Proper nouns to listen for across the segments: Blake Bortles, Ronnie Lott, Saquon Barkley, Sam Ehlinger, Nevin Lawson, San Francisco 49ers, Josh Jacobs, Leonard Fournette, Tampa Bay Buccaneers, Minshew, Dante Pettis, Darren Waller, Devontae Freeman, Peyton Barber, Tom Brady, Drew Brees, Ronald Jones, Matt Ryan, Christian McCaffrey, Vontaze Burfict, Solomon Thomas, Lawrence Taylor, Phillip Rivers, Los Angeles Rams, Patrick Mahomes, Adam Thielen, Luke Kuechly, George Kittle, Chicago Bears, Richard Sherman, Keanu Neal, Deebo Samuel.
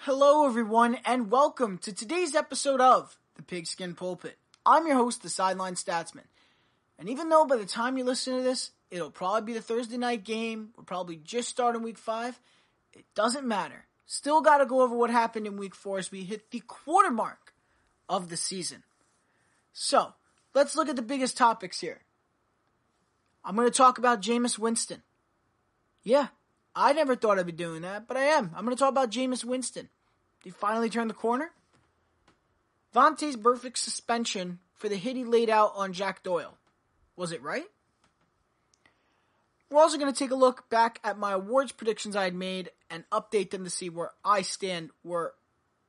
Hello everyone and welcome to today's episode of The Pigskin Pulpit. I'm your host, the Sideline Statsman. And even though by the time you listen to this, it'll probably be the Thursday night game, we're probably just starting week 5, it doesn't matter. Still gotta go over what happened in week 4 as we hit the quarter mark of the season. So, let's look at the biggest topics here. I'm gonna talk about Jameis Winston. Yeah, I never thought I'd be doing that, but I am. I'm gonna talk about Jameis Winston. Did he finally turn the corner? Vontaze Burfict's suspension for the hit he laid out on Jack Doyle. Was it right? We're also going to take a look back at my awards predictions I had made and update them to see where I stand, where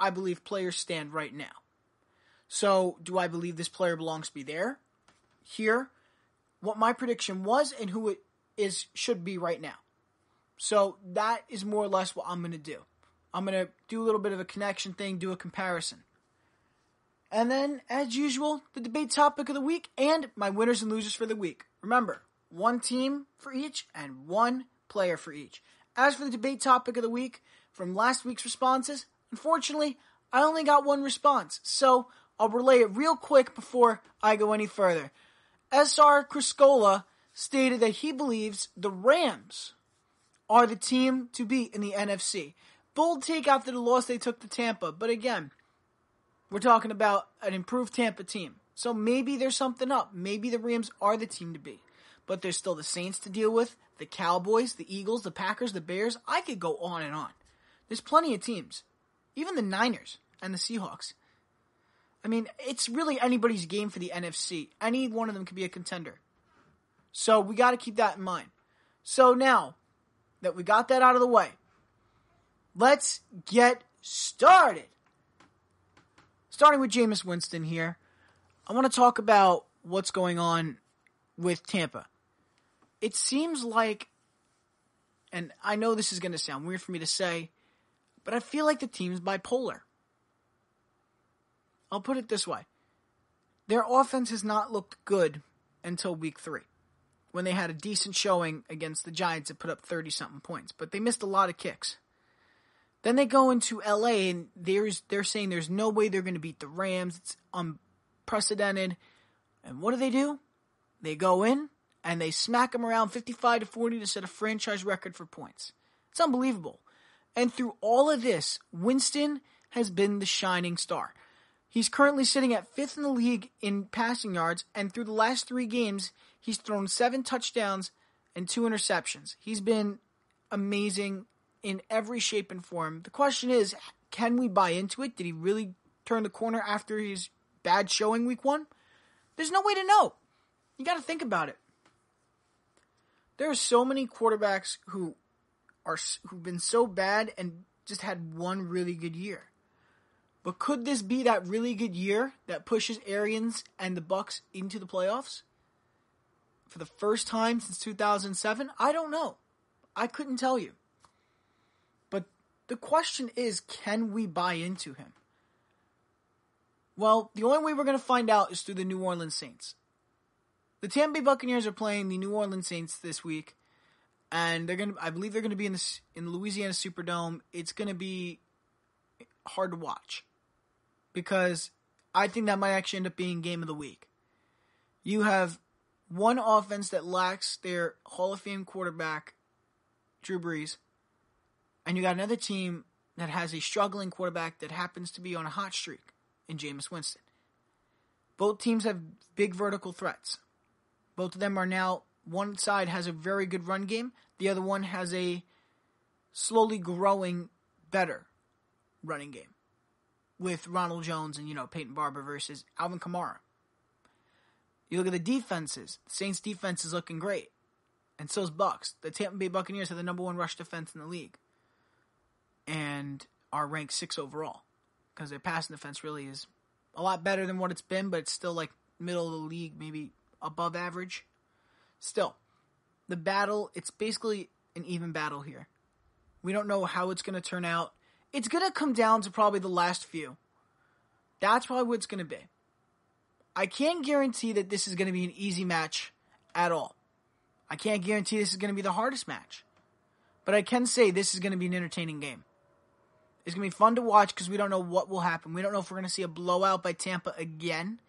I believe players stand right now. So, do I believe this player belongs to be there, here, what my prediction was, and who it is should be right now? So, that is more or less what I'm going to do. I'm going to do a little bit of a connection thing, do a comparison. And then, as usual, the debate topic of the week and my winners and losers for the week. Remember, one team for each and one player for each. As for the debate topic of the week, from last week's responses, unfortunately, I only got one response. So, I'll relay it real quick before I go any further. S.R. Criscola stated that he believes the Rams are the team to beat in the NFC. Bold take after the loss they took to Tampa, but again, we're talking about an improved Tampa team. So maybe there's something up. Maybe the Rams are the team to be. But there's still the Saints to deal with, the Cowboys, the Eagles, the Packers, the Bears. I could go on and on. There's plenty of teams. Even the Niners and the Seahawks. I mean, it's really anybody's game for the NFC. Any one of them could be a contender. So we got to keep that in mind. So now that we got that out of the way, let's get started. Starting with Jameis Winston here, I want to talk about what's going on with Tampa. It seems like, and I know this is going to sound weird for me to say, but I feel like the team's bipolar. I'll put it this way. Their offense has not looked good until week 3, when they had a decent showing against the Giants that put up 30-something points, but they missed a lot of kicks. Then they go into LA and they're saying there's no way they're going to beat the Rams. It's unprecedented. And what do? They go in and they smack them around 55-40 to set a franchise record for points. It's unbelievable. And through all of this, Winston has been the shining star. He's currently sitting at 5th in the league in passing yards, and through the last 3 games, he's thrown 7 touchdowns and 2 interceptions. He's been amazing in every shape and form. The question is, can we buy into it? Did he really turn the corner after his bad showing week 1? There's no way to know. You got to think about it. There are so many quarterbacks who've been so bad and just had one really good year. But could this be that really good year that pushes Arians and the Bucs into the playoffs for the first time since 2007? I don't know. I couldn't tell you. The question is, can we buy into him? Well, the only way we're going to find out is through the New Orleans Saints. The Tampa Bay Buccaneers are playing the New Orleans Saints this week, and I believe they're going to be in the Louisiana Superdome. It's going to be hard to watch because I think that might actually end up being game of the week. You have one offense that lacks their Hall of Fame quarterback, Drew Brees, and you got another team that has a struggling quarterback that happens to be on a hot streak in Jameis Winston. Both teams have big vertical threats. Both of them are now, one side has a very good run game, the other one has a slowly growing better running game with Ronald Jones and, Peyton Barber versus Alvin Kamara. You look at the defenses. The Saints defense is looking great. And so is Bucs. The Tampa Bay Buccaneers have the number 1 rush defense in the league and are ranked 6 overall, because their passing defense really is a lot better than what it's been, but it's still like middle of the league, maybe above average. Still, the battle, it's basically an even battle here. We don't know how it's going to turn out. It's going to come down to probably the last few. That's probably what it's going to be. I can't guarantee that this is going to be an easy match at all. I can't guarantee this is going to be the hardest match. But I can say this is going to be an entertaining game. It's going to be fun to watch because we don't know what will happen. We don't know if we're going to see a blowout by Tampa again,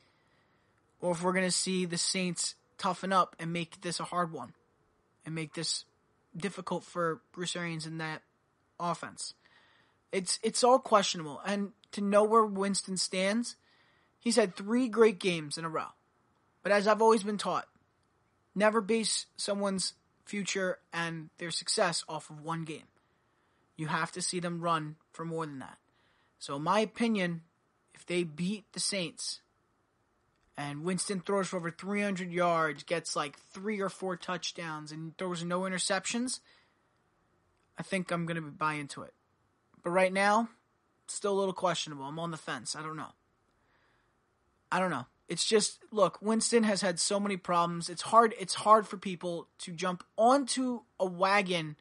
or if we're going to see the Saints toughen up and make this a hard one and make this difficult for Bruce Arians in that offense. It's all questionable. And to know where Winston stands, he's had three great games in a row. But as I've always been taught, never base someone's future and their success off of one game. You have to see them run for more than that. So in my opinion, if they beat the Saints and Winston throws for over 300 yards, gets like 3 or 4 touchdowns, and throws no interceptions, I think I'm going to buy into it. But right now, still a little questionable. I'm on the fence. I don't know. It's just, look, Winston has had so many problems. It's hard for people to jump onto a wagon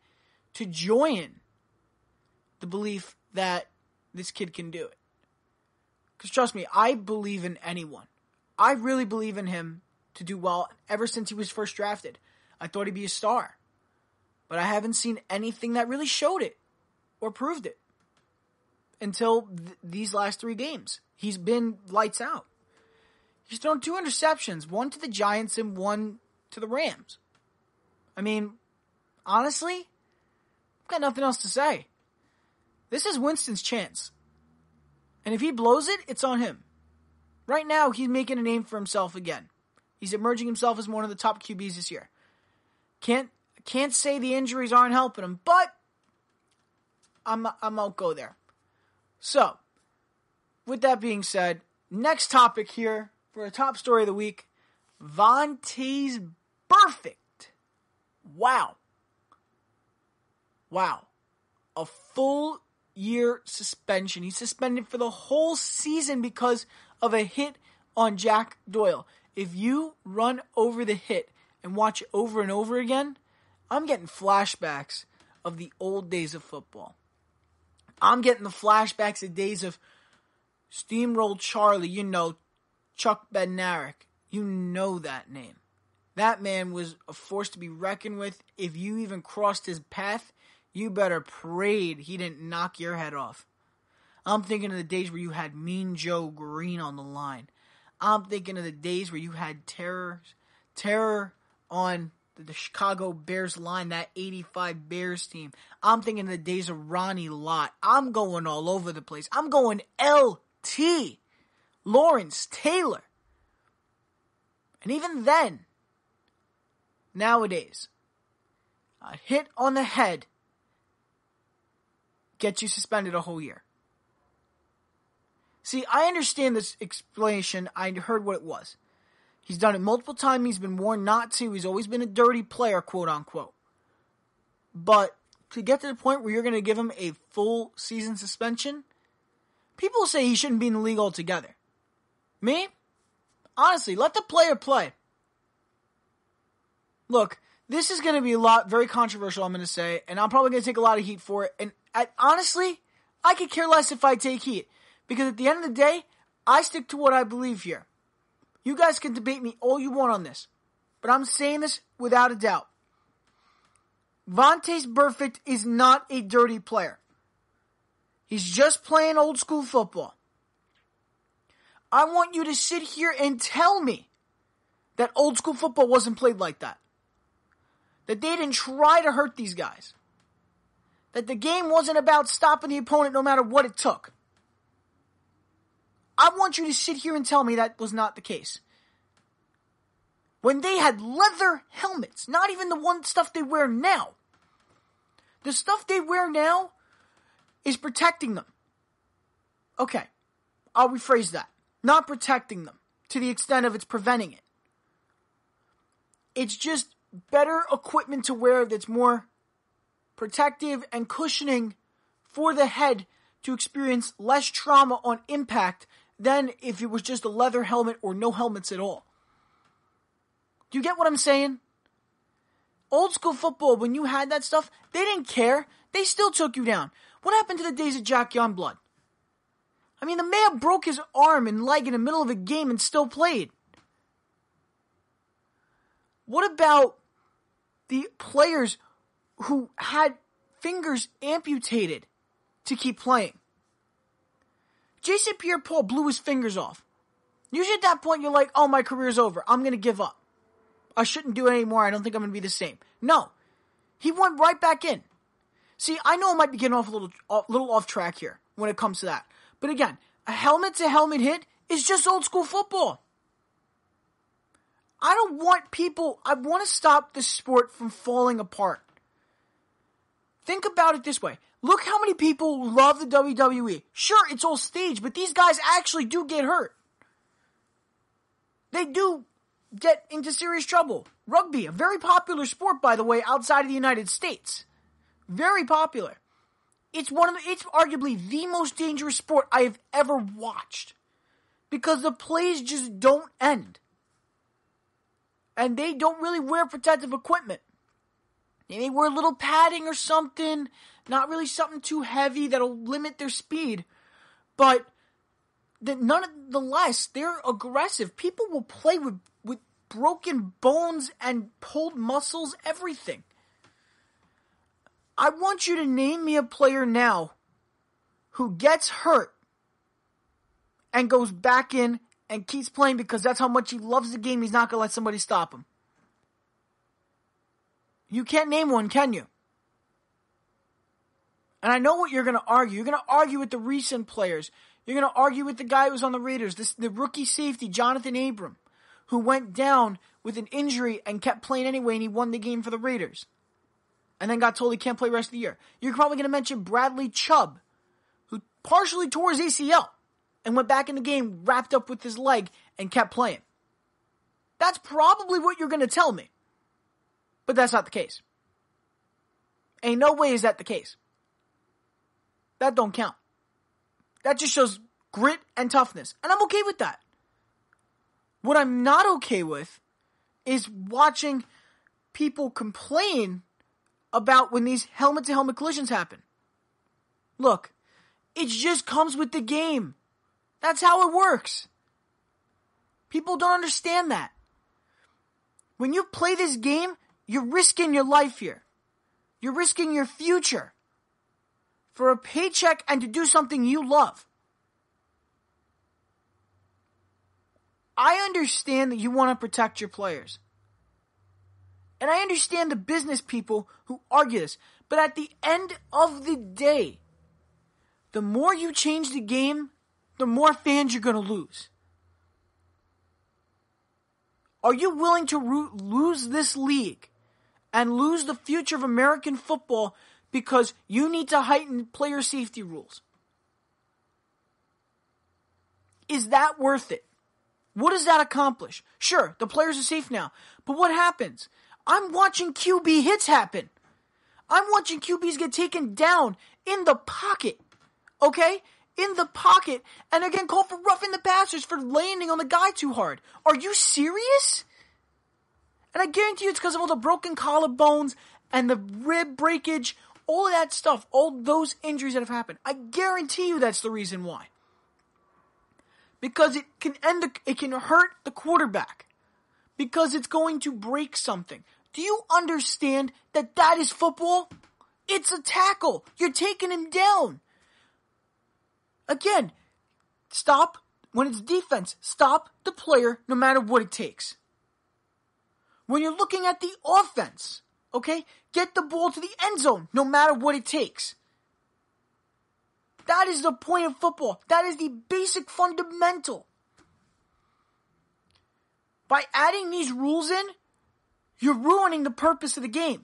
to join the belief that this kid can do it. Because trust me, I believe in anyone. I really believe in him to do well ever since he was first drafted. I thought he'd be a star. But I haven't seen anything that really showed it or proved it until these last 3 games. He's been lights out. He's thrown 2 interceptions, 1 to the Giants and 1 to the Rams. I mean, honestly, I've got nothing else to say. This is Winston's chance. And if he blows it, it's on him. Right now, he's making a name for himself again. He's emerging himself as one of the top QBs this year. Can't say the injuries aren't helping him, but I'm not go there. So, with that being said, next topic here for a top story of the week, Vontaze Burfict. Wow. A full year suspension. He's suspended for the whole season because of a hit on Jack Doyle. If you run over the hit and watch it over and over again, I'm getting flashbacks of the old days of football. I'm getting the flashbacks of days of Steamroll Charlie, you know, Chuck Bednarik. You know that name. That man was a force to be reckoned with. If you even crossed his path, you better prayed he didn't knock your head off. I'm thinking of the days where you had Mean Joe Green on the line. I'm thinking of the days where you had terror on the Chicago Bears line, that 85 Bears team. I'm thinking of the days of Ronnie Lott. I'm going all over the place. I'm going LT, Lawrence Taylor. And even then, nowadays, a hit on the head gets you suspended a whole year. See, I understand this explanation. I heard what it was. He's done it multiple times. He's been warned not to. He's always been a dirty player, quote unquote. But to get to the point where you're going to give him a full season suspension, people say he shouldn't be in the league altogether. Me? Honestly, let the player play. Look, this is going to be very controversial, I'm going to say, and I'm probably going to take a lot of heat for it. And honestly, I could care less if I take heat. Because at the end of the day, I stick to what I believe here. You guys can debate me all you want on this, but I'm saying this without a doubt. Vontaze Burfict is not a dirty player. He's just playing old school football. I want you to sit here and tell me that old school football wasn't played like that. That they didn't try to hurt these guys. That the game wasn't about stopping the opponent no matter what it took. I want you to sit here and tell me that was not the case. When they had leather helmets, not even the one stuff they wear now. The stuff they wear now is protecting them. Okay, I'll rephrase that. Not protecting them to the extent of it's preventing it. It's just better equipment to wear that's more protective and cushioning for the head to experience less trauma on impact than if it was just a leather helmet or no helmets at all. Do you get what I'm saying? Old school football, when you had that stuff, they didn't care. They still took you down. What happened to the days of Jack Youngblood? I mean, the man broke his arm and leg in the middle of a game and still played. What about the players who had fingers amputated to keep playing? Jason Pierre-Paul blew his fingers off. Usually at that point you're like, oh, my career's over. I'm going to give up. I shouldn't do it anymore. I don't think I'm going to be the same. No. He went right back in. See, I know I might be getting off a little off track here when it comes to that. But again, a helmet-to-helmet hit is just old school football. I don't want people... I want to stop this sport from falling apart. Think about it this way. Look how many people love the WWE. Sure, it's all staged, but these guys actually do get hurt. They do get into serious trouble. Rugby, a very popular sport, by the way, outside of the United States. Very popular. It's arguably the most dangerous sport I have ever watched. Because the plays just don't end. And they don't really wear protective equipment. They may wear a little padding or something. Not really something too heavy that'll limit their speed. But nonetheless, they're aggressive. People will play with broken bones and pulled muscles, everything. I want you to name me a player now who gets hurt and goes back in and keeps playing because that's how much he loves the game. He's not going to let somebody stop him. You can't name one, can you? And I know what you're going to argue. You're going to argue with the recent players. You're going to argue with the guy who was on the Raiders, the rookie safety, Jonathan Abram, who went down with an injury and kept playing anyway, and he won the game for the Raiders. And then got told he can't play the rest of the year. You're probably going to mention Bradley Chubb, who partially tore his ACL and went back in the game, wrapped up with his leg, and kept playing. That's probably what you're going to tell me. But that's not the case. Ain't no way is that the case. That don't count. That just shows grit and toughness. And I'm okay with that. What I'm not okay with is watching people complain about when these helmet-to-helmet collisions happen. Look, it just comes with the game. That's how it works. People don't understand that. When you play this game, you're risking your life here. You're risking your future. For a paycheck and to do something you love. I understand that you want to protect your players. And I understand the business people who argue this. But at the end of the day, the more you change the game, the more fans you're going to lose. Are you willing to lose this league and lose the future of American football because you need to heighten player safety rules? Is that worth it? What does that accomplish? Sure, the players are safe now. But what happens? I'm watching QB hits happen. I'm watching QBs get taken down in the pocket. Okay? In the pocket. And they're getting called for roughing the passers for landing on the guy too hard. Are you serious? And I guarantee you it's because of all the broken collarbones and the rib breakage. All of that stuff, all those injuries that have happened, I guarantee you that's the reason why. Because it can hurt the quarterback. Because it's going to break something. Do you understand that that is football? It's a tackle. You're taking him down. Again, stop, when it's defense, stop the player no matter what it takes. When you're looking at the offense, okay, get the ball to the end zone, no matter what it takes. That is the point of football. That is the basic fundamental. By adding these rules in, you're ruining the purpose of the game.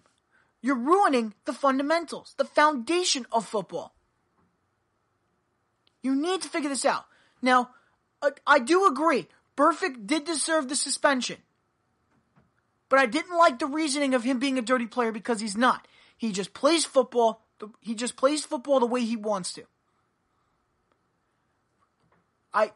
You're ruining the fundamentals, the foundation of football. You need to figure this out. Now, I do agree, Burfict did deserve the suspension. But I didn't like the reasoning of him being a dirty player because he's not. He just plays football. He just plays football the way he wants to.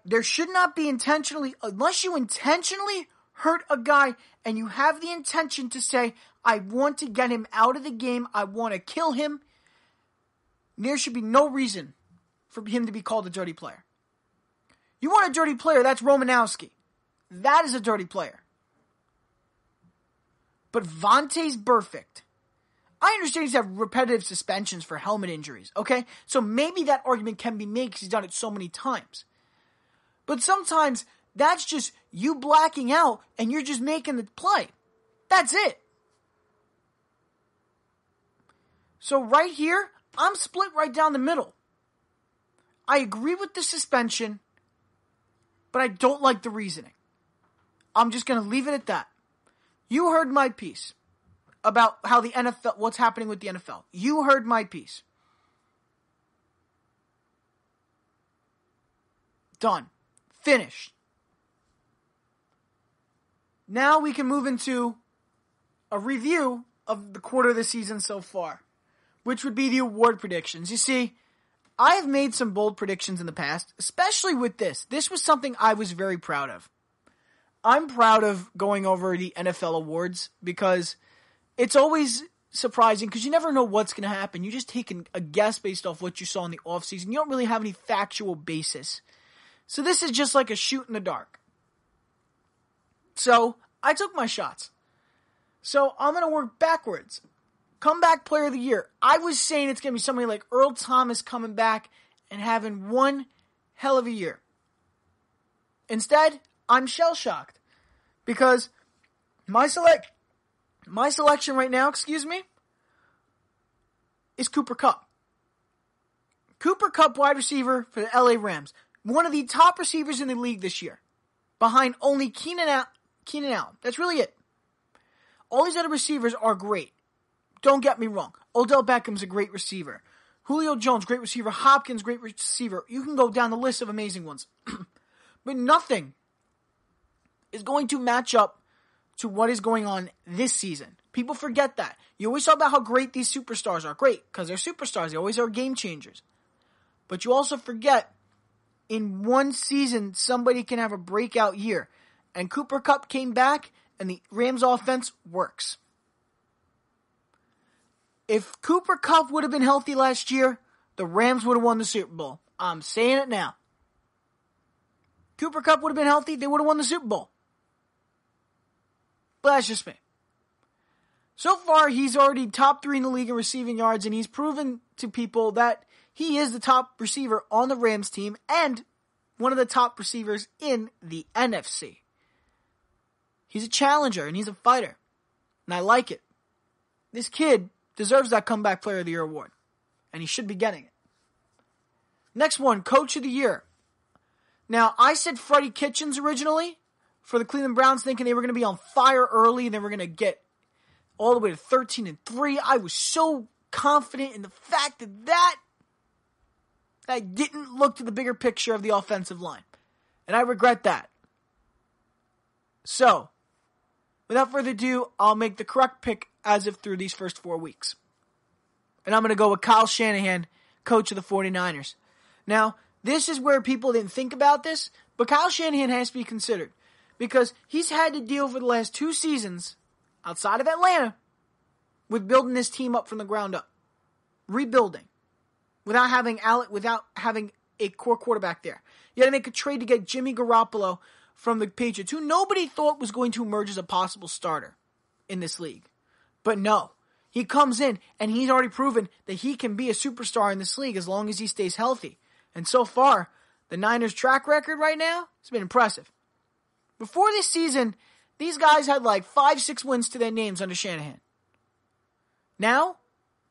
There should not be intentionally, unless you intentionally hurt a guy and you have the intention to say, I want to get him out of the game. I want to kill him. There should be no reason for him to be called a dirty player. You want a dirty player, that's Romanowski. That is a dirty player. But Vontaze Burfict, I understand he's had repetitive suspensions for helmet injuries, okay? So maybe that argument can be made because he's done it so many times. But sometimes that's just you blacking out and you're just making the play. That's it. So right here, I'm split right down the middle. I agree with the suspension, but I don't like the reasoning. I'm just going to leave it at that. You heard my piece about how the NFL, what's happening with the NFL. You heard my piece. Done. Finished. Now we can move into a review of the quarter of the season so far, which would be the award predictions. You see, I've made some bold predictions in the past, especially with this. This was something I was very proud of. I'm proud of going over the NFL awards because it's always surprising because you never know what's going to happen. You just take a guess based off what you saw in the offseason. You don't really have any factual basis. So this is just like a shoot in the dark. So I took my shots. So I'm going to work backwards. Comeback player of the year. I was saying it's going to be somebody like Earl Thomas coming back and having one hell of a year. Instead, I'm shell-shocked because my selection right now, is Cooper Kupp. Cooper Kupp, wide receiver for the LA Rams. One of the top receivers in the league this year, behind only Keenan Allen. That's really it. All these other receivers are great. Don't get me wrong. Odell Beckham's a great receiver. Julio Jones, great receiver. Hopkins, great receiver. You can go down the list of amazing ones. But nothing is going to match up to what is going on this season. People forget that. You always talk about how great these superstars are. Great, because they're superstars. They always are game changers. But you also forget in one season, somebody can have a breakout year. And Cooper Kupp came back, and the Rams offense works. If Cooper Kupp would have been healthy last year, the Rams would have won the Super Bowl. I'm saying it now. Cooper Kupp would have been healthy, they would have won the Super Bowl. But that's just me. So far, he's already top 3 in the league in receiving yards, and he's proven to people that he is the top receiver on the Rams team and one of the top receivers in the NFC. He's a challenger, and he's a fighter, and I like it. This kid deserves that Comeback Player of the Year award, and he should be getting it. Next one, Coach of the Year. Now, I said Freddie Kitchens originally for the Cleveland Browns, thinking they were going to be on fire early and they were going to get all the way to 13-3. I was so confident in the fact that I didn't look to the bigger picture of the offensive line. And I regret that. So, without further ado, I'll make the correct pick as of through these first 4 weeks. And I'm going to go with Kyle Shanahan, coach of the 49ers. Now, this is where people didn't think about this, but Kyle Shanahan has to be considered because he's had to deal for the last 2 seasons outside of Atlanta with building this team up from the ground up, rebuilding without having a core quarterback there. You had to make a trade to get Jimmy Garoppolo from the Patriots, who nobody thought was going to emerge as a possible starter in this league. But no, he comes in and he's already proven that he can be a superstar in this league as long as he stays healthy. And so far, the Niners' track record right now has been impressive. Before this season, these guys had like 5-6 wins to their names under Shanahan. Now,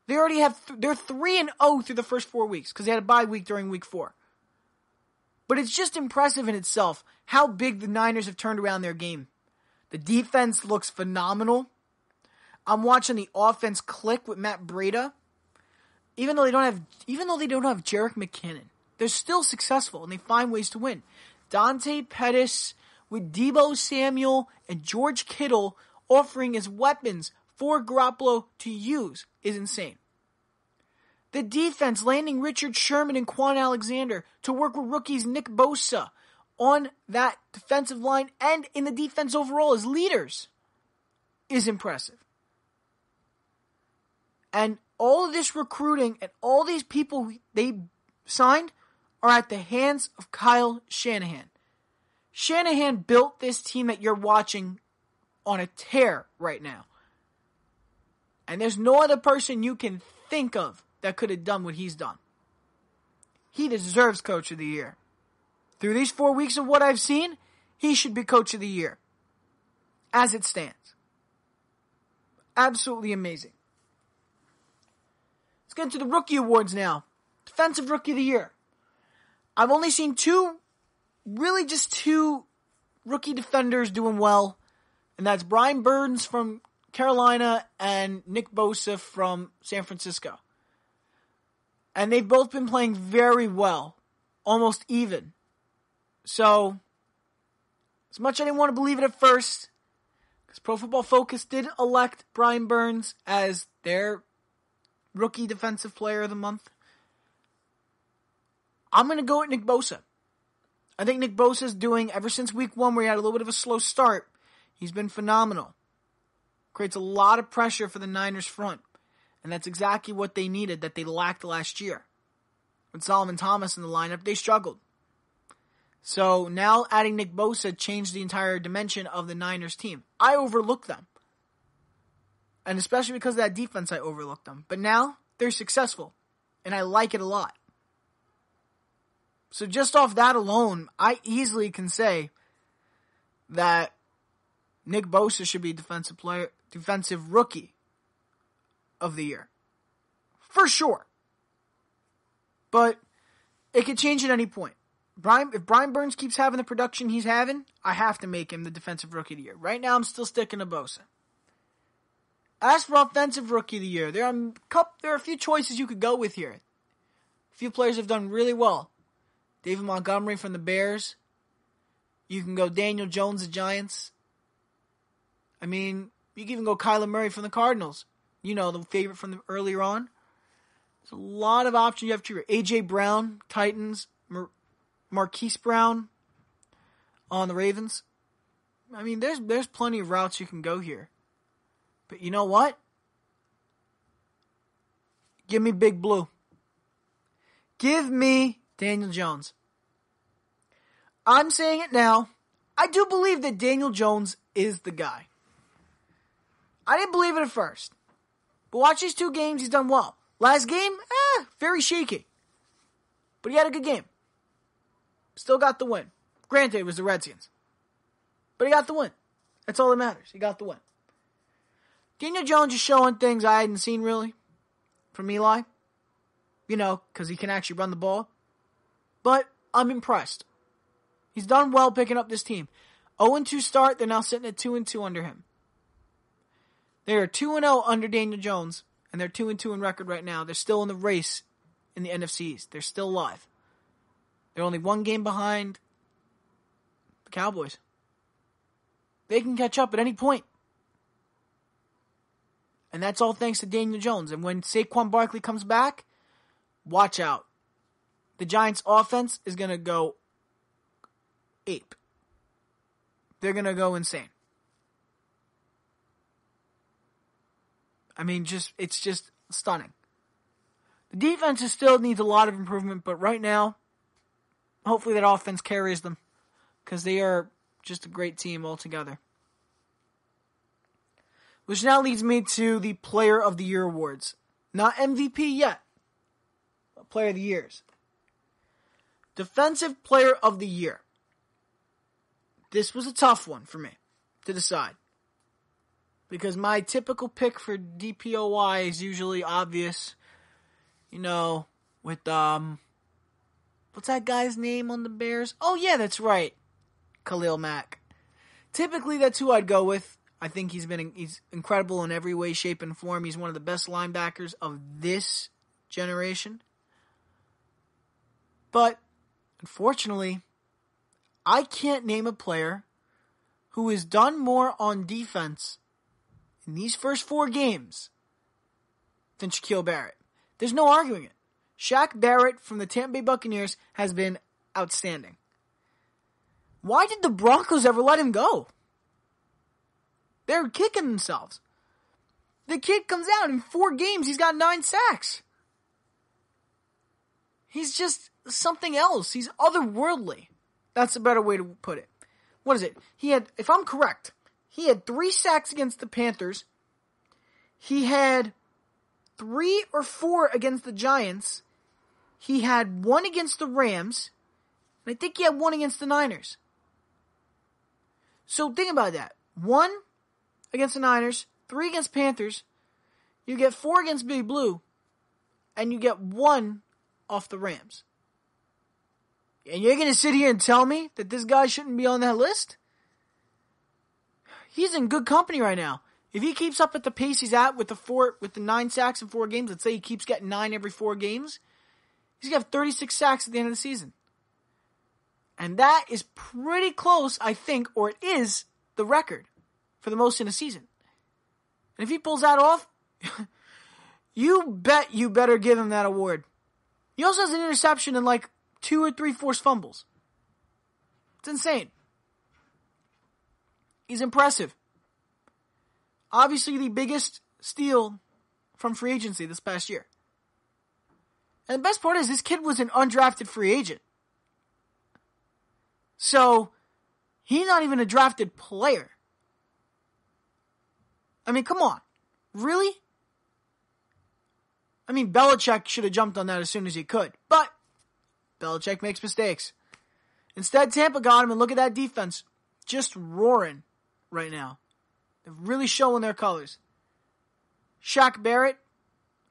they already have they're 3-0 through the first 4 weeks because they had a bye week during week 4. But it's just impressive in itself how big the Niners have turned around their game. The defense looks phenomenal. I'm watching the offense click with Matt Breida. Even though they don't have Jerick McKinnon, they're still successful, and they find ways to win. Dante Pettis with Deebo Samuel and George Kittle offering as weapons for Garoppolo to use is insane. The defense landing Richard Sherman and Quan Alexander to work with rookies Nick Bosa on that defensive line and in the defense overall as leaders is impressive. And all of this recruiting and all these people they signed are at the hands of Kyle Shanahan. Shanahan built this team that you're watching on a tear right now. And there's no other person you can think of that could have done what he's done. He deserves Coach of the Year. Through these 4 weeks of what I've seen, he should be Coach of the Year. As it stands. Absolutely amazing. Let's get into the Rookie Awards now. Defensive Rookie of the Year. I've only seen two rookie defenders doing well. And that's Brian Burns from Carolina and Nick Bosa from San Francisco. And they've both been playing very well. Almost even. So, as much as I didn't want to believe it at first, because Pro Football Focus did elect Brian Burns as their Rookie Defensive Player of the Month, I'm going to go with Nick Bosa. I think Nick Bosa's doing, ever since week one where he had a little bit of a slow start, he's been phenomenal. Creates a lot of pressure for the Niners front. And that's exactly what they needed that they lacked last year. With Solomon Thomas in the lineup, they struggled. So now adding Nick Bosa changed the entire dimension of the Niners team. I overlooked them. And especially because of that defense, I overlooked them. But now, they're successful. And I like it a lot. So just off that alone, I easily can say that Nick Bosa should be defensive rookie of the year. For sure. But it could change at any point. If Brian Burns keeps having the production he's having, I have to make him the defensive rookie of the year. Right now, I'm still sticking to Bosa. As for offensive rookie of the year, there are a few choices you could go with here. A few players have done really well. David Montgomery from the Bears. You can go Daniel Jones, the Giants. I mean, you can even go Kyler Murray from the Cardinals. You know, the favorite from earlier on. There's a lot of options you have to. A.J. Brown, Titans. Marquise Brown on the Ravens. I mean, there's plenty of routes you can go here. But you know what? Give me Big Blue. Give me Daniel Jones. I'm saying it now. I do believe that Daniel Jones is the guy. I didn't believe it at first. But watch these two games, he's done well. Last game, very shaky. But he had a good game. Still got the win. Granted, it was the Redskins. But he got the win. That's all that matters. He got the win. Daniel Jones is showing things I hadn't seen, really, from Eli. You know, because he can actually run the ball. But I'm impressed. He's done well picking up this team. 0-2 start, they're now sitting at 2-2 under him. They are 2-0 under Daniel Jones, and they're 2-2 in record right now. They're still in the race in the NFCs. They're still alive. They're only one game behind the Cowboys. They can catch up at any point. And that's all thanks to Daniel Jones. And when Saquon Barkley comes back, watch out. The Giants' offense is going to go ape. They're going to go insane. I mean, it's just stunning. The defense still needs a lot of improvement, but right now, hopefully that offense carries them, because they are just a great team altogether. Which now leads me to the Player of the Year awards. Not MVP yet, but Player of the Years. Defensive Player of the Year. This was a tough one for me to decide, because my typical pick for DPOY is usually obvious, you know, with what's that guy's name on the Bears? Oh, yeah, that's right. Khalil Mack. Typically, that's who I'd go with. I think he's incredible in every way, shape, and form. He's one of the best linebackers of this generation. But, unfortunately, I can't name a player who has done more on defense in these first four games than Shaquille Barrett. There's no arguing it. Shaq Barrett from the Tampa Bay Buccaneers has been outstanding. Why did the Broncos ever let him go? They're kicking themselves. The kid comes out in 4 games, he's got 9 sacks. He's just something else. He's otherworldly. That's a better way to put it. What is it? He had, if I'm correct, he had 3 sacks against the Panthers. He had 3 or 4 against the Giants. He had 1 against the Rams. And I think he had 1 against the Niners. So think about that. 1 against the Niners, 3 against Panthers, you get 4 against Big Blue, and you get 1 off the Rams. And you're going to sit here and tell me that this guy shouldn't be on that list? He's in good company right now. If he keeps up at the pace he's at with the 9 sacks in 4 games, let's say he keeps getting 9 every 4 games, he's going to have 36 sacks at the end of the season. And that is pretty close, I think, or it is the record for the most in a season. And if he pulls that off, you bet you better give him that award. He also has an interception and like 2 or 3 forced fumbles. It's insane. He's impressive. Obviously the biggest steal from free agency this past year. And the best part is this kid was an undrafted free agent. So he's not even a drafted player. I mean, come on. Really? I mean, Belichick should have jumped on that as soon as he could. But Belichick makes mistakes. Instead, Tampa got him, and look at that defense. Just roaring right now. They're really showing their colors. Shaq Barrett,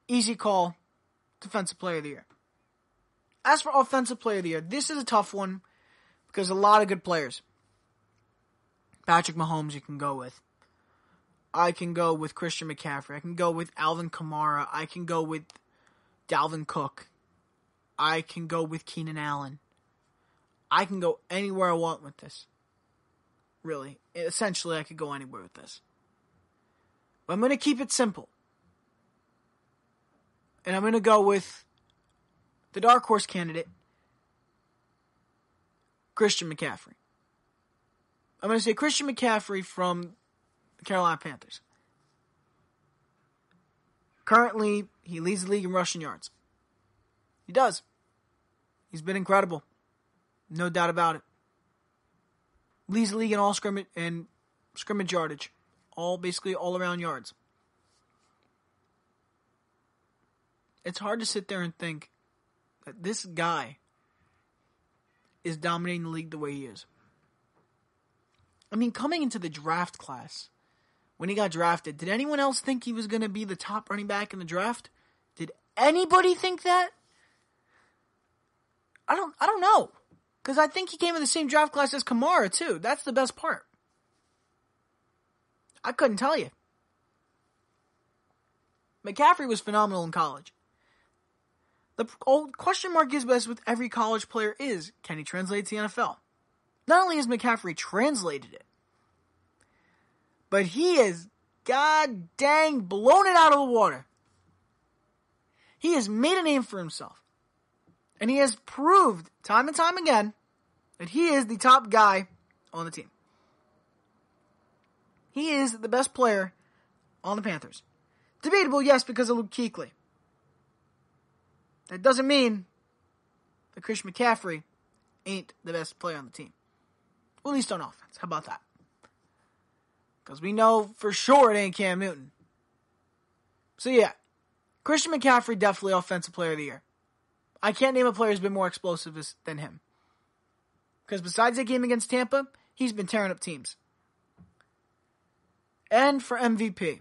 easy call. Defensive Player of the Year. As for Offensive Player of the Year, this is a tough one because a lot of good players. Patrick Mahomes you can go with. I can go with Christian McCaffrey. I can go with Alvin Kamara. I can go with Dalvin Cook. I can go with Keenan Allen. I can go anywhere I want with this. Really. Essentially, I could go anywhere with this. But I'm going to keep it simple. And I'm going to go with the dark horse candidate, Christian McCaffrey. I'm going to say Christian McCaffrey from Carolina Panthers. Currently, he leads the league in rushing yards. He does. He's been incredible. No doubt about it. Leads the league in all scrimmage yardage. Basically all around yards. It's hard to sit there and think that this guy is dominating the league the way he is. I mean, coming into the draft class, when he got drafted, did anyone else think he was going to be the top running back in the draft? Did anybody think that? I don't know. Because I think he came in the same draft class as Kamara, too. That's the best part. I couldn't tell you. McCaffrey was phenomenal in college. The old question mark is best with every college player is, can he translate to the NFL? Not only has McCaffrey translated it, but he has god dang blown it out of the water. He has made a name for himself. And he has proved time and time again that he is the top guy on the team. He is the best player on the Panthers. Debatable, yes, because of Luke Kuechly. That doesn't mean that Christian McCaffrey ain't the best player on the team. Well, at least on offense. How about that? Because we know for sure it ain't Cam Newton. So yeah, Christian McCaffrey definitely Offensive Player of the Year. I can't name a player who's been more explosive than him. Because besides that game against Tampa, he's been tearing up teams. And for MVP,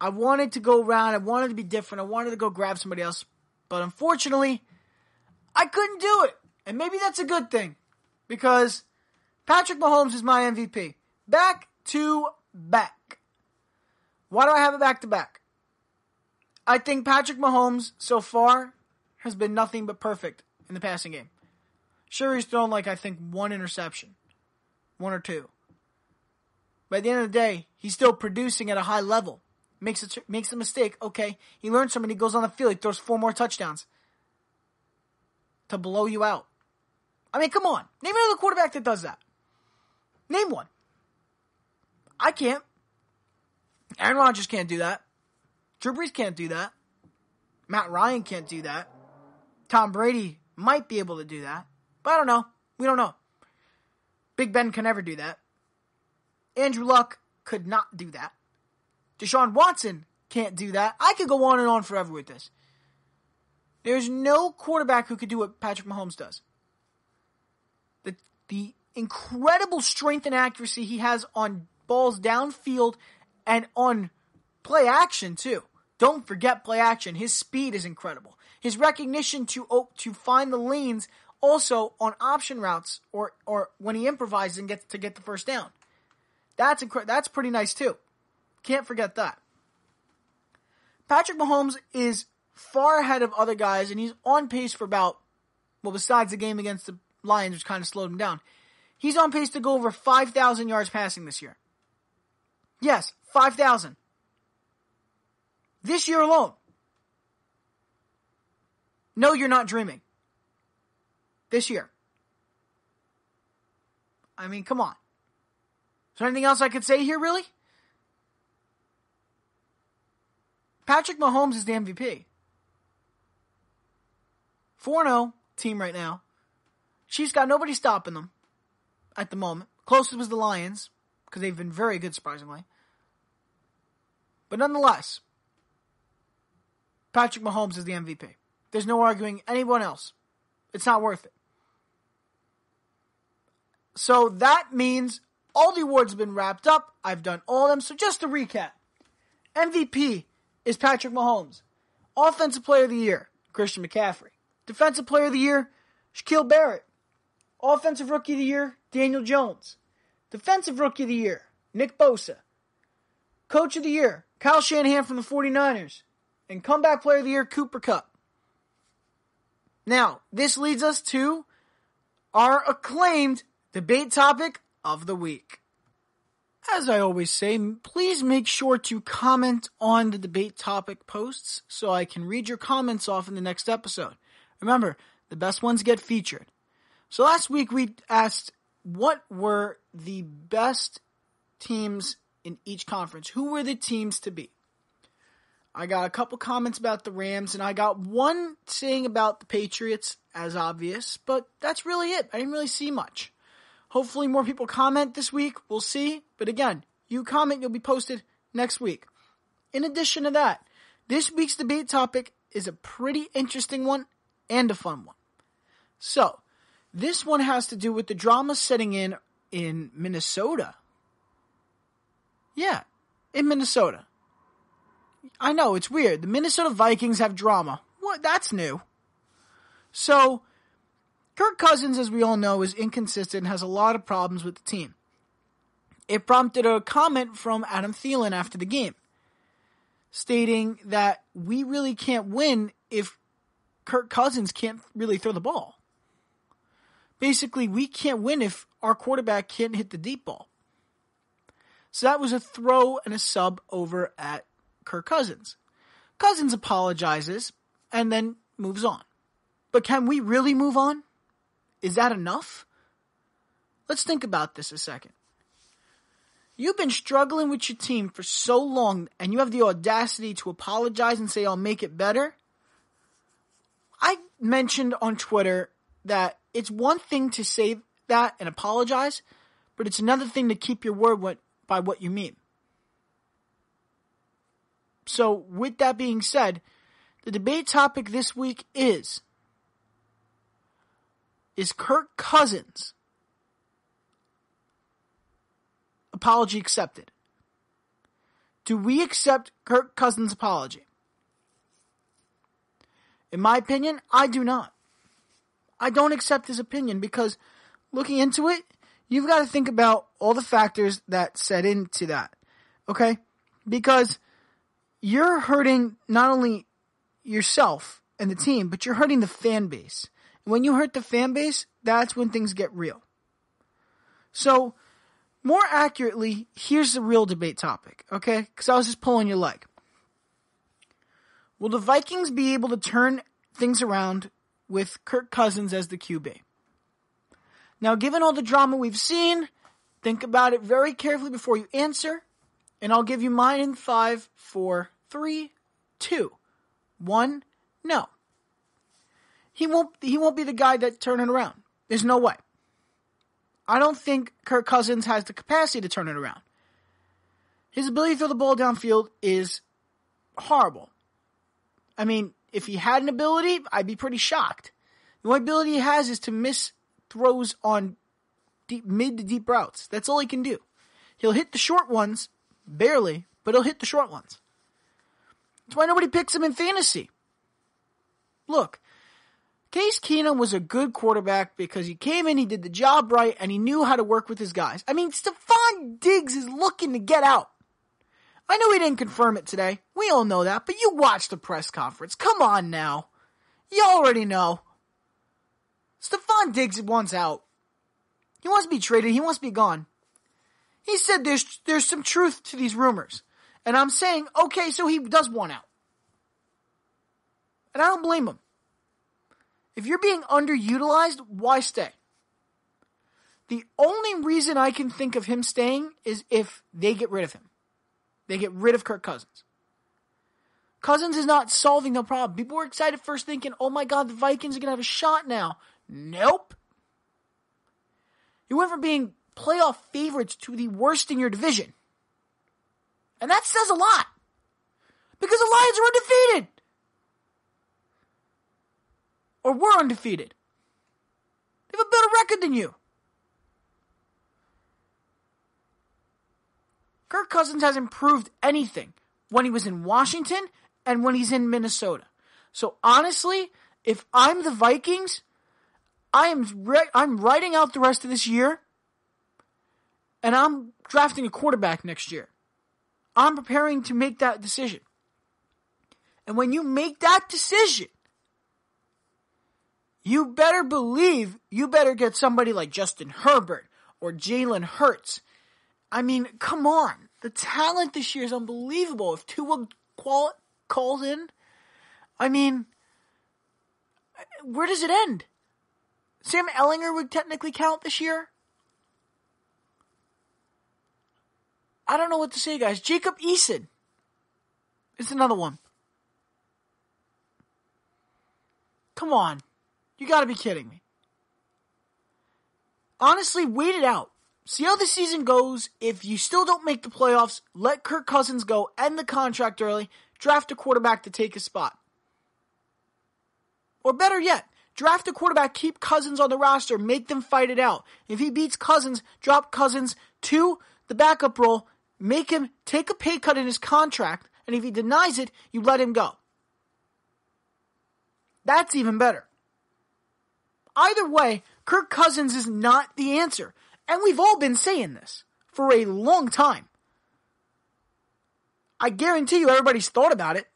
I wanted to go around. I wanted to be different. I wanted to go grab somebody else. But unfortunately, I couldn't do it. And maybe that's a good thing. Because Patrick Mahomes is my MVP. Back to back. Why do I have it back to back? I think Patrick Mahomes so far has been nothing but perfect in the passing game. Sure, he's thrown like I think 1 interception. 1 or 2. But at the end of the day, he's still producing at a high level. Makes a mistake. Okay, he learns something. He goes on the field. He throws 4 more touchdowns. To blow you out. I mean, come on. Name another quarterback that does that. Name one. I can't. Aaron Rodgers can't do that. Drew Brees can't do that. Matt Ryan can't do that. Tom Brady might be able to do that. But I don't know. We don't know. Big Ben can never do that. Andrew Luck could not do that. Deshaun Watson can't do that. I could go on and on forever with this. There's no quarterback who could do what Patrick Mahomes does. The incredible strength and accuracy he has on balls downfield and on play action too. Don't forget play action. His speed is incredible. His recognition to find the lanes also on option routes or when he improvises and gets to get the first down. That's pretty nice too. Can't forget that. Patrick Mahomes is far ahead of other guys, and he's on pace for about, well, besides the game against the Lions, which kind of slowed him down, he's on pace to go over 5,000 yards passing this year. Yes, 5,000. This year alone. No, you're not dreaming. This year. I mean, come on. Is there anything else I could say here, really? Patrick Mahomes is the MVP. 4-0 team right now. Chiefs got nobody stopping them at the moment. Closest was the Lions, because they've been very good, surprisingly. But nonetheless, Patrick Mahomes is the MVP. There's no arguing anyone else. It's not worth it. So that means all the awards have been wrapped up. I've done all of them. So just to recap, MVP is Patrick Mahomes. Offensive Player of the Year, Christian McCaffrey. Defensive Player of the Year, Shaquille Barrett. Offensive Rookie of the Year, Daniel Jones. Defensive Rookie of the Year, Nick Bosa. Coach of the Year, Kyle Shanahan from the 49ers. And Comeback Player of the Year, Cooper Kupp. Now, this leads us to our acclaimed debate topic of the week. As I always say, please make sure to comment on the debate topic posts so I can read your comments off in the next episode. Remember, the best ones get featured. So last week we asked what were the best teams in each conference. Who were the teams to be? I got a couple comments about the Rams, and I got one saying about the Patriots as obvious, but that's really it. I didn't really see much. Hopefully more people comment this week. We'll see. But again, you comment, you'll be posted next week. In addition to that, this week's debate topic is a pretty interesting one and a fun one. So, this one has to do with the drama setting in Minnesota. Yeah, in Minnesota. I know, it's weird. The Minnesota Vikings have drama. What? That's new. So, Kirk Cousins, as we all know, is inconsistent and has a lot of problems with the team. It prompted a comment from Adam Thielen after the game, stating that we really can't win if Kirk Cousins can't really throw the ball. Basically, we can't win if our quarterback can't hit the deep ball. So that was a throw and a sub over at Kirk Cousins. Cousins apologizes and then moves on. But can we really move on? Is that enough? Let's think about this a second. You've been struggling with your team for so long and you have the audacity to apologize and say, I'll make it better. I mentioned on Twitter that it's one thing to say that and apologize, but it's another thing to keep your word by what you mean. So, with that being said, the debate topic this week is Kirk Cousins' apology accepted? Do we accept Kirk Cousins' apology? In my opinion, I do not. I don't accept his opinion because looking into it, you've got to think about all the factors that set into that. Okay? Because you're hurting not only yourself and the team, but you're hurting the fan base. And when you hurt the fan base, that's when things get real. So, more accurately, here's the real debate topic, okay? Because I was just pulling your leg. Will the Vikings be able to turn things around with Kirk Cousins as the QB? Now, given all the drama we've seen, think about it very carefully before you answer. And I'll give you mine in 5, 4, 3, 2, 1. No. He won't be the guy that turn it around. There's no way. I don't think Kirk Cousins has the capacity to turn it around. His ability to throw the ball downfield is horrible. I mean, if he had an ability, I'd be pretty shocked. The only ability he has is to miss throws on mid to deep routes. That's all he can do. He'll hit the short ones, barely, but he'll hit the short ones. That's why nobody picks him in fantasy. Look, Case Keenum was a good quarterback because he came in, he did the job right, and he knew how to work with his guys. I mean, Stephon Diggs is looking to get out. I know he didn't confirm it today. We all know that, but you watched the press conference. Come on now. You already know. Stephon Diggs wants out. He wants to be traded. He wants to be gone. He said there's some truth to these rumors. And I'm saying, okay, so he does want out. And I don't blame him. If you're being underutilized, why stay? The only reason I can think of him staying is if they get rid of him. They get rid of Kirk Cousins. Cousins is not solving the problem. People were excited first thinking, oh my God, the Vikings are going to have a shot now. Nope. You went from being playoff favorites to the worst in your division. And that says a lot. Because the Lions are undefeated. Or were undefeated. They have a better record than you. Kirk Cousins hasn't proved anything when he was in Washington and when he's in Minnesota. So honestly, if I'm the Vikings, I'm writing out the rest of this year, and I'm drafting a quarterback next year. I'm preparing to make that decision. And when you make that decision, you better believe you better get somebody like Justin Herbert or Jalen Hurts. I mean, come on. The talent this year is unbelievable. If Tua calls in, I mean, where does it end? Sam Ehlinger would technically count this year. I don't know what to say, guys. Jacob Eason is another one. Come on. You gotta be kidding me. Honestly, wait it out. See how the season goes. If you still don't make the playoffs, let Kirk Cousins go, end the contract early, draft a quarterback to take his spot. Or better yet, draft a quarterback, keep Cousins on the roster, make them fight it out. If he beats Cousins, drop Cousins to the backup role, make him take a pay cut in his contract, and if he denies it, you let him go. That's even better. Either way, Kirk Cousins is not the answer. And we've all been saying this for a long time. I guarantee you everybody's thought about it.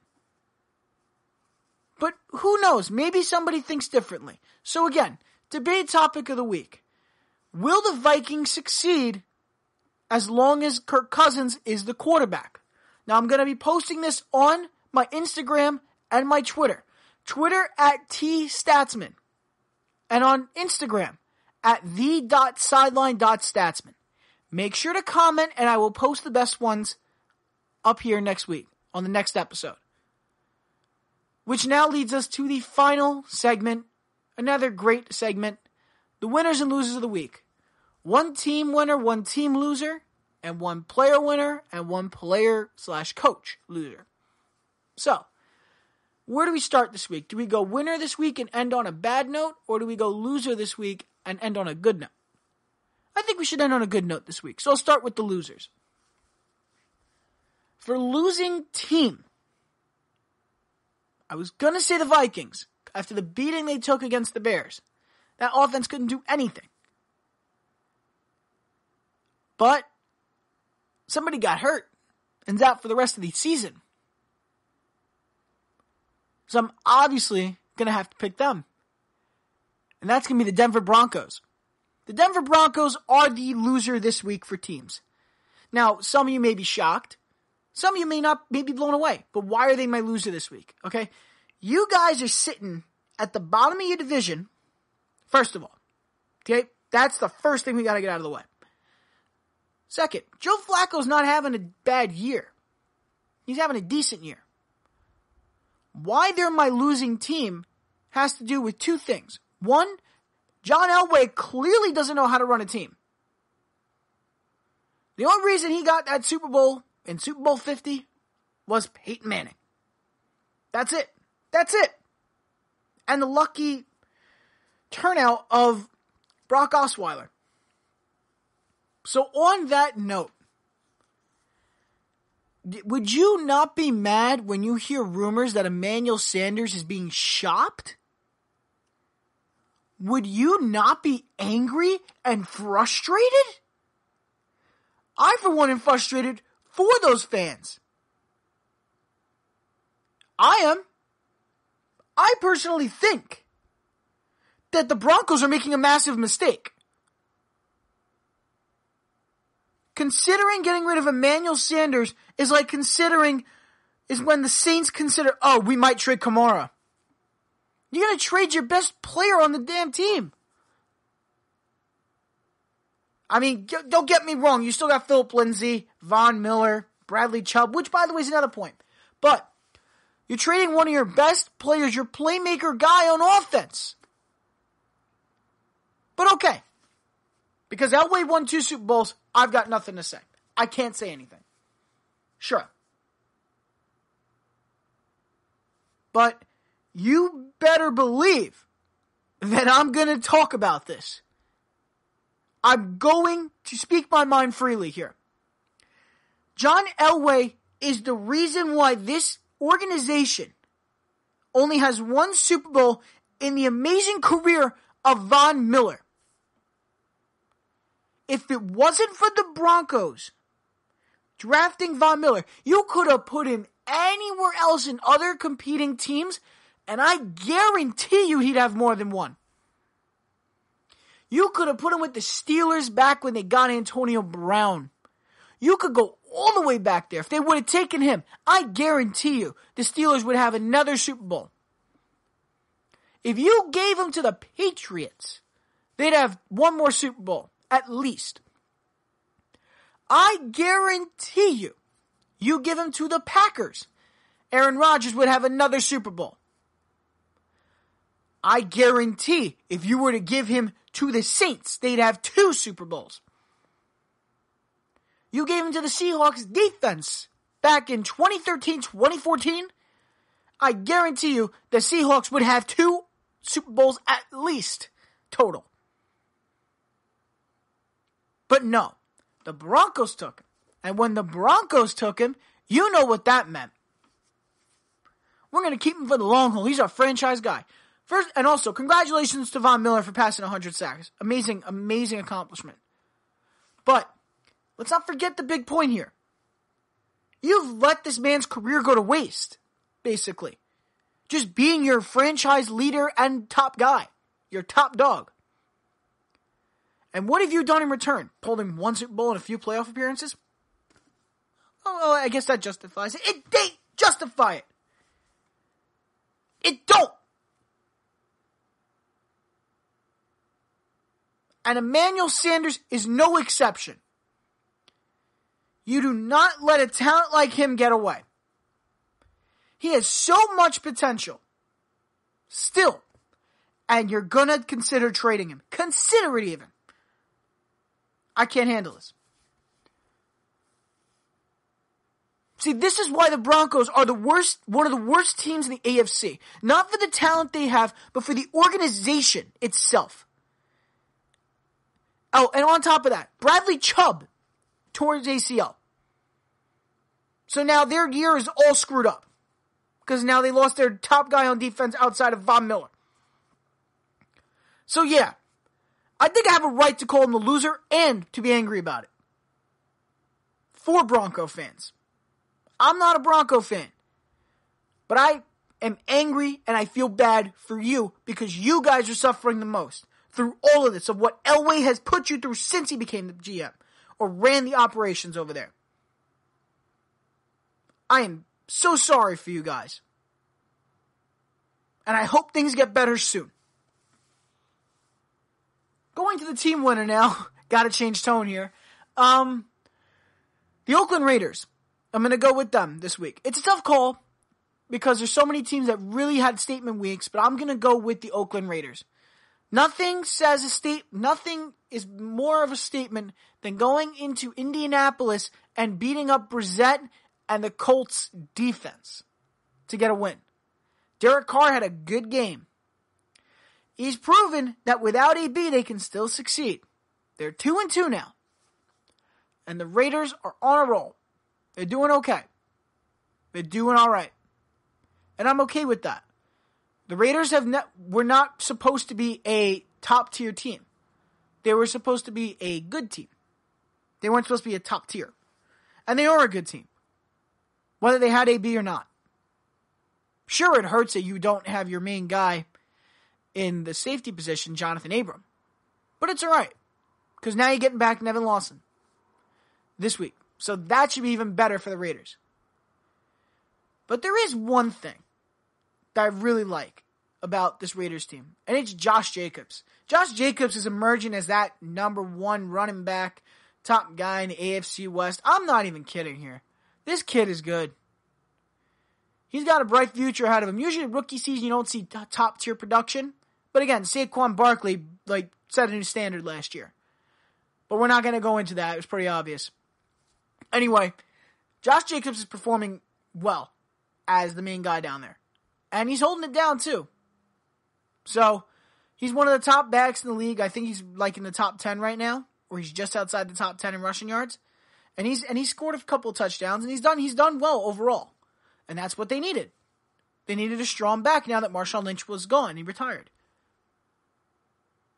But who knows? Maybe somebody thinks differently. So again, debate topic of the week. Will the Vikings succeed as long as Kirk Cousins is the quarterback? Now I'm going to be posting this on my Instagram and my Twitter. Twitter at tstatsman. And on Instagram, at the.sideline.statsman. Make sure to comment, and I will post the best ones up here next week on the next episode. Which now leads us to the final segment, another great segment, the winners and losers of the week. One team winner, one team loser, and one player winner, and one player/coach loser. So, where do we start this week? Do we go winner this week and end on a bad note? Or do we go loser this week and end on a good note? I think we should end on a good note this week. So I'll start with the losers. For losing team, I was going to say the Vikings after the beating they took against the Bears. That offense couldn't do anything. But somebody got hurt and is out for the rest of the season. So I'm obviously going to have to pick them. And that's going to be the Denver Broncos. The Denver Broncos are the loser this week for teams. Now, some of you may be shocked. Some of you may be blown away. But why are they my loser this week? Okay? You guys are sitting at the bottom of your division, first of all. Okay? That's the first thing we got to get out of the way. Second, Joe Flacco's not having a bad year. He's having a decent year. Why they're my losing team has to do with two things. One, John Elway clearly doesn't know how to run a team. The only reason he got that Super Bowl in Super Bowl 50 was Peyton Manning. That's it. That's it. And the lucky turnout of Brock Osweiler. So on that note, would you not be mad when you hear rumors that Emmanuel Sanders is being shopped? Would you not be angry and frustrated? I, for one, am frustrated for those fans. I am. I personally think that the Broncos are making a massive mistake. Considering getting rid of Emmanuel Sanders is like considering, is when the Saints consider, oh, we might trade Kamara. You're going to trade your best player on the damn team. I mean, don't get me wrong. You still got Philip Lindsay, Von Miller, Bradley Chubb, which, by the way, is another point. But you're trading one of your best players, your playmaker guy on offense. But okay. Because Elway won 2 Super Bowls, I've got nothing to say. I can't say anything. Sure. But you better believe that I'm going to talk about this. I'm going to speak my mind freely here. John Elway is the reason why this organization only has one Super Bowl in the amazing career of Von Miller. If it wasn't for the Broncos drafting Von Miller, you could have put him anywhere else in other competing teams, and I guarantee you he'd have more than one. You could have put him with the Steelers back when they got Antonio Brown. You could go all the way back there. If they would have taken him, I guarantee you the Steelers would have another Super Bowl. If you gave him to the Patriots, they'd have one more Super Bowl. At least. I guarantee you, you give him to the Packers, Aaron Rodgers would have another Super Bowl. I guarantee if you were to give him to the Saints, they'd have 2 Super Bowls. You gave him to the Seahawks defense back in 2013-2014, I guarantee you the Seahawks would have 2 Super Bowls at least total. But no, the Broncos took him. And when the Broncos took him, you know what that meant. We're going to keep him for the long haul. He's our franchise guy. First, and also, congratulations to Von Miller for passing 100 sacks. Amazing, amazing accomplishment. But let's not forget the big point here. You've let this man's career go to waste, basically. Just being your franchise leader and top guy. Your top dog. And what have you done in return? Pulled him one Super Bowl and a few playoff appearances? Oh, I guess that justifies it. It didn't justify it. It don't. And Emmanuel Sanders is no exception. You do not let a talent like him get away. He has so much potential. Still. And you're going to consider trading him. Consider it even. I can't handle this. See, this is why the Broncos are one of the worst teams in the AFC. Not for the talent they have, but for the organization itself. Oh, and on top of that, Bradley Chubb tore his ACL. So now their year is all screwed up. Because now they lost their top guy on defense outside of Von Miller. So yeah. I think I have a right to call him the loser and to be angry about it. For Bronco fans. I'm not a Bronco fan. But I am angry and I feel bad for you because you guys are suffering the most through all of this, of what Elway has put you through since he became the GM or ran the operations over there. I am so sorry for you guys. And I hope things get better soon. Going to the team winner now. Gotta change tone here. The Oakland Raiders. I'm going to go with them this week. It's a tough call because there's so many teams that really had statement weeks, but I'm going to go with the Oakland Raiders. Nothing is more of a statement than going into Indianapolis and beating up Brissett and the Colts defense to get a win. Derek Carr had a good game. He's proven that without AB, they can still succeed. They're 2-2 now. And the Raiders are on a roll. They're doing okay. They're doing all right. And I'm okay with that. The Raiders were not supposed to be a top-tier team. They were supposed to be a good team. They weren't supposed to be a top-tier. And they are a good team, whether they had AB or not. Sure, it hurts that you don't have your main guy in the safety position, Jonathan Abram. But it's all right, because now you're getting back Nevin Lawson this week. So that should be even better for the Raiders. But there is one thing that I really like about this Raiders team, and it's Josh Jacobs. Josh Jacobs is emerging as that number one running back, top guy in the AFC West. I'm not even kidding here. This kid is good. He's got a bright future ahead of him. Usually rookie season, you don't see top-tier production. But again, Saquon Barkley set a new standard last year. But we're not going to go into that. It was pretty obvious. Anyway, Josh Jacobs is performing well as the main guy down there. And he's holding it down, too. So, he's one of the top backs in the league. I think he's in the top 10 right now, or he's just outside the top 10 in rushing yards. And he scored a couple touchdowns, and he's done well overall. And that's what they needed. They needed a strong back now that Marshawn Lynch was gone. He retired.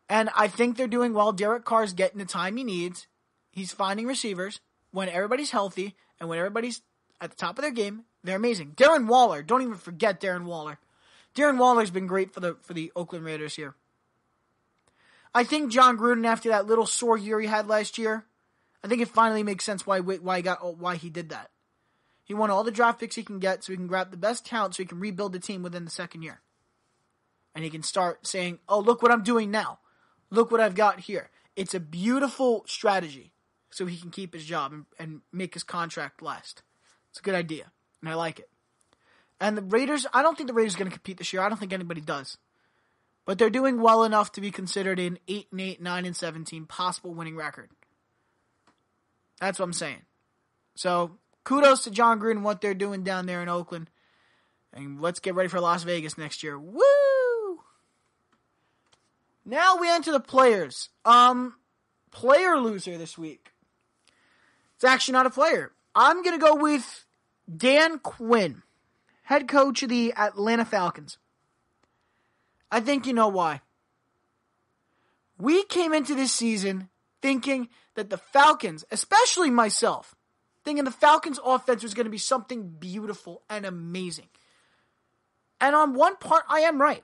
And I think they're doing well. Derek Carr's getting the time he needs. He's finding receivers. When everybody's healthy and when everybody's at the top of their game, they're amazing. Darren Waller. Don't even forget Darren Waller. Darren Waller's been great for the Oakland Raiders here. I think Jon Gruden, after that little sore year he had last year, I think it finally makes sense why he did that. He won all the draft picks he can get so he can grab the best talent so he can rebuild the team within the second year. And he can start saying, oh, look what I'm doing now. Look what I've got here. It's a beautiful strategy so he can keep his job and make his contract last. It's a good idea, and I like it. And the Raiders, I don't think the Raiders are going to compete this year. I don't think anybody does. But they're doing well enough to be considered an 8-8, 9-17 possible winning record. That's what I'm saying. So kudos to Jon Gruden, what they're doing down there in Oakland. And let's get ready for Las Vegas next year. Woo! Now we enter the players. Player loser this week. It's actually not a player. I'm going to go with Dan Quinn, head coach of the Atlanta Falcons. I think you know why. We came into this season thinking that the Falcons, especially myself, and the Falcons' offense was going to be something beautiful and amazing. And on one part, I am right.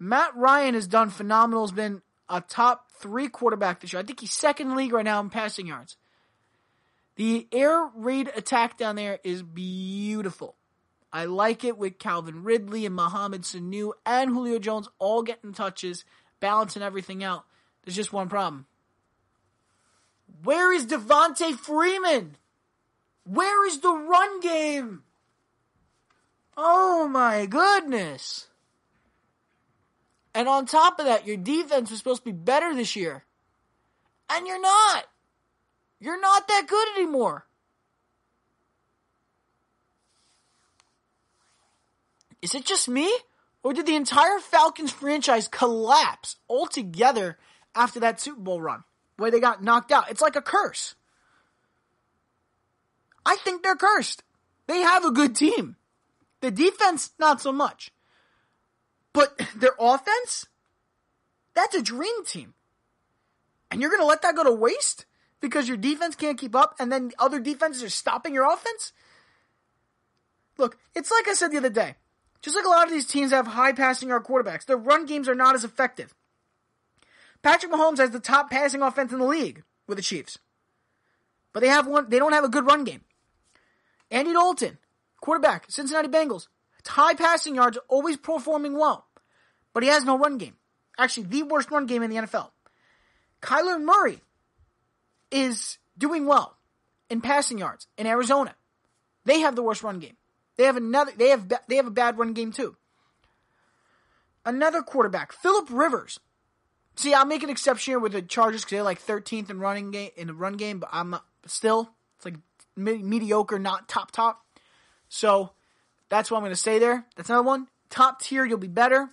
Matt Ryan has done phenomenal. He's been a top 3 quarterback this year. I think he's second in the league right now in passing yards. The air raid attack down there is beautiful. I like it with Calvin Ridley and Mohamed Sanu and Julio Jones all getting touches, balancing everything out. There's just one problem. Where is Devontae Freeman? Where is the run game? Oh my goodness. And on top of that, your defense was supposed to be better this year. And you're not. You're not that good anymore. Is it just me? Or did the entire Falcons franchise collapse altogether after that Super Bowl run, where they got knocked out? It's like a curse. I think they're cursed. They have a good team. The defense, not so much. But their offense? That's a dream team. And you're going to let that go to waste? Because your defense can't keep up, and then other defenses are stopping your offense? Look, it's like I said the other day. Just like a lot of these teams have high passing yard quarterbacks, their run games are not as effective. Patrick Mahomes has the top passing offense in the league with the Chiefs. But they don't have a good run game. Andy Dalton, quarterback, Cincinnati Bengals. High passing yards, always performing well. But he has no run game. Actually, the worst run game in the NFL. Kyler Murray is doing well. in passing yards in Arizona. They have the worst run game. They have a bad run game too. Another quarterback, Phillip Rivers. See, I'll make an exception here with the Chargers because they're like 13th in the run game, but I'm not, still it's like mediocre, not top. So that's what I'm going to say there. That's another one. Top tier, you'll be better.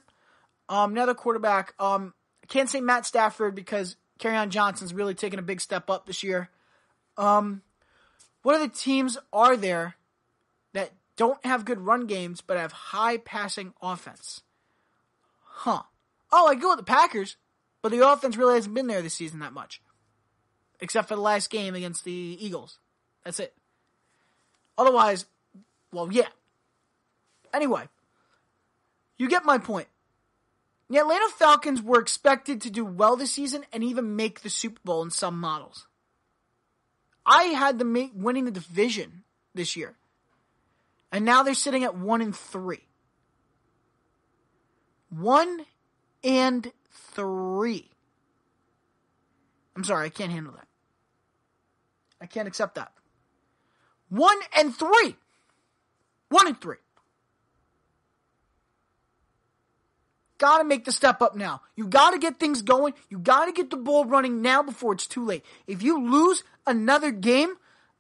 Another quarterback. I can't say Matt Stafford because Kerryon Johnson's really taken a big step up this year. What other teams are there that don't have good run games but have high passing offense? Oh, I go with the Packers, but the offense really hasn't been there this season that much. Except for the last game against the Eagles. That's it. Otherwise, well, yeah. Anyway, you get my point. The Atlanta Falcons were expected to do well this season and even make the Super Bowl in some models. I had them winning the division this year. And now they're sitting at 1-3. 1-3. I'm sorry, I can't handle that. I can't accept that. 1-3. 1-3. Gotta make the step up now. You gotta get things going. You gotta get the ball running now before it's too late. If you lose another game,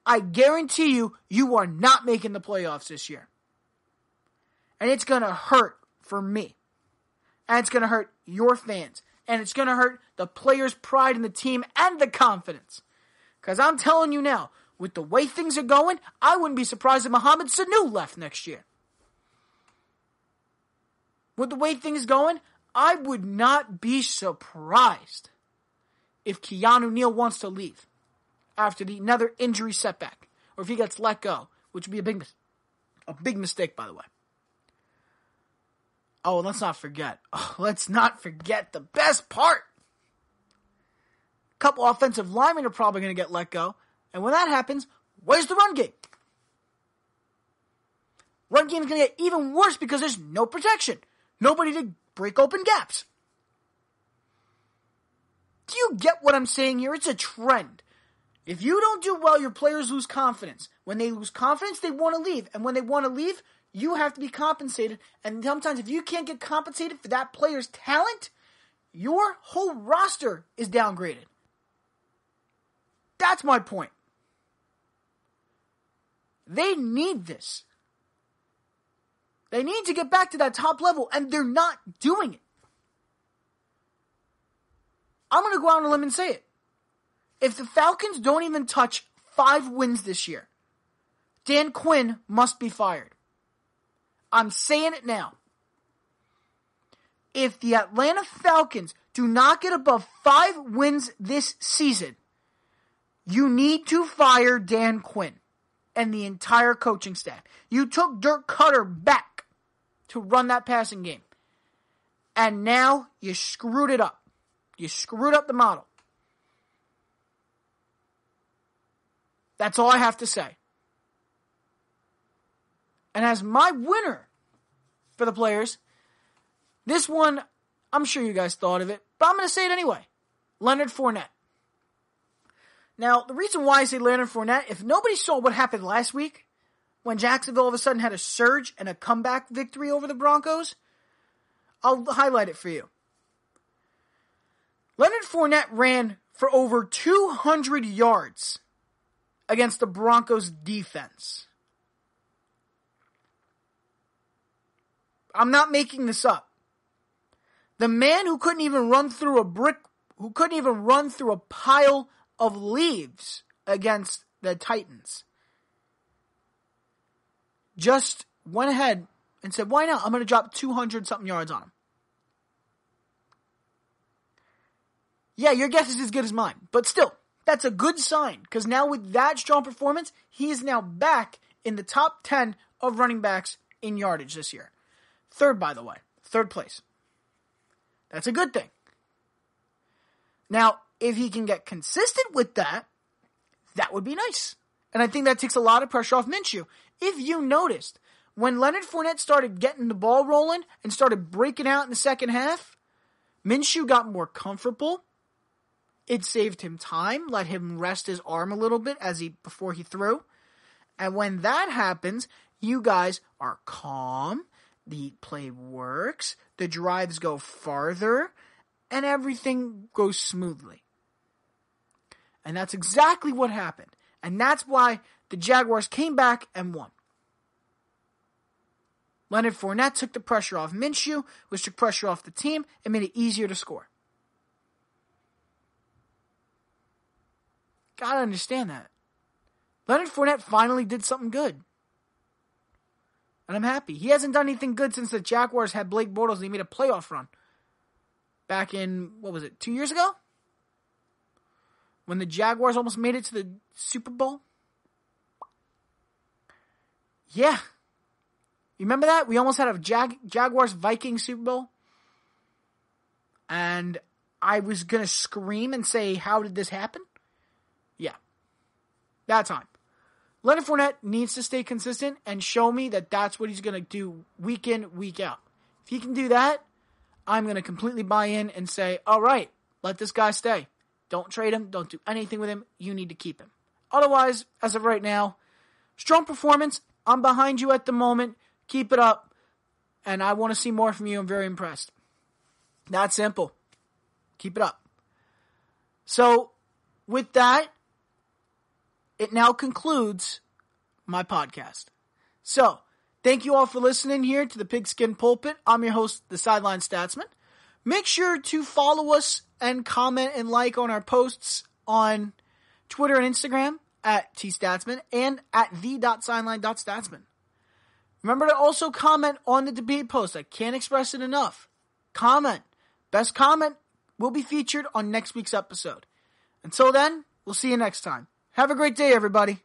I guarantee you, you are not making the playoffs this year. And it's gonna hurt for me. And it's gonna hurt your fans. And it's gonna hurt the players' pride in the team and the confidence. Because I'm telling you now, with the way things are going, I wouldn't be surprised if Mohamed Sanu left next year. With the way things going, I would not be surprised if Keanu Neal wants to leave after another injury setback, or if he gets let go, which would be a big mistake, by the way. Oh, and let's not forget the best part. A couple offensive linemen are probably going to get let go, and when that happens, where's the run game? Run game is going to get even worse because there's no protection. Nobody to break open gaps. Do you get what I'm saying here? It's a trend. If you don't do well, your players lose confidence. When they lose confidence, they want to leave. And when they want to leave, you have to be compensated. And sometimes if you can't get compensated for that player's talent, your whole roster is downgraded. That's my point. They need this. They need to get back to that top level, and they're not doing it. I'm going to go out on a limb and say it. If the Falcons don't even touch 5 wins this year, Dan Quinn must be fired. I'm saying it now. If the Atlanta Falcons do not get above 5 wins this season, you need to fire Dan Quinn and the entire coaching staff. You took Dirk Cutter back to run that passing game. And now you screwed it up. You screwed up the model. That's all I have to say. And as my winner for the players, this one, I'm sure you guys thought of it, but I'm going to say it anyway. Leonard Fournette. Now, the reason why I say Leonard Fournette, if nobody saw what happened last week, when Jacksonville all of a sudden had a surge and a comeback victory over the Broncos, I'll highlight it for you. Leonard Fournette ran for over 200 yards against the Broncos defense. I'm not making this up. The man who couldn't even run through a brick, who couldn't even run through a pile of leaves against the Titans, just went ahead and said, why not? I'm going to drop 200-something yards on him. Yeah, your guess is as good as mine. But still, that's a good sign. Because now with that strong performance, he is now back in the top 10 of running backs in yardage this year. 3rd, by the way. 3rd place. That's a good thing. Now, if he can get consistent with that, that would be nice. And I think that takes a lot of pressure off Minshew. If you noticed, when Leonard Fournette started getting the ball rolling and started breaking out in the second half, Minshew got more comfortable. It saved him time, let him rest his arm a little bit before he threw. And when that happens, you guys are calm, the play works, the drives go farther, and everything goes smoothly. And that's exactly what happened. And that's why the Jaguars came back and won. Leonard Fournette took the pressure off Minshew, which took pressure off the team, and made it easier to score. Gotta understand that. Leonard Fournette finally did something good. And I'm happy. He hasn't done anything good since the Jaguars had Blake Bortles and he made a playoff run. Back in, 2 years ago? When the Jaguars almost made it to the Super Bowl? Yeah. Remember that? We almost had a Jaguars-Vikings Super Bowl. And I was going to scream and say, how did this happen? Yeah. That time. Leonard Fournette needs to stay consistent and show me that that's what he's going to do week in, week out. If he can do that, I'm going to completely buy in and say, all right, let this guy stay. Don't trade him. Don't do anything with him. You need to keep him. Otherwise, as of right now, strong performance. I'm behind you at the moment. Keep it up. And I want to see more from you. I'm very impressed. That simple. Keep it up. So, with that, it now concludes my podcast. So, thank you all for listening here to the Pigskin Pulpit. I'm your host, the Sideline Statsman. Make sure to follow us and comment and like on our posts on Twitter and Instagram at tstatsman and at the.sideline.statsman. Remember to also comment on the debate post. I can't express it enough. Comment. Best comment will be featured on next week's episode. Until then, we'll see you next time. Have a great day, everybody.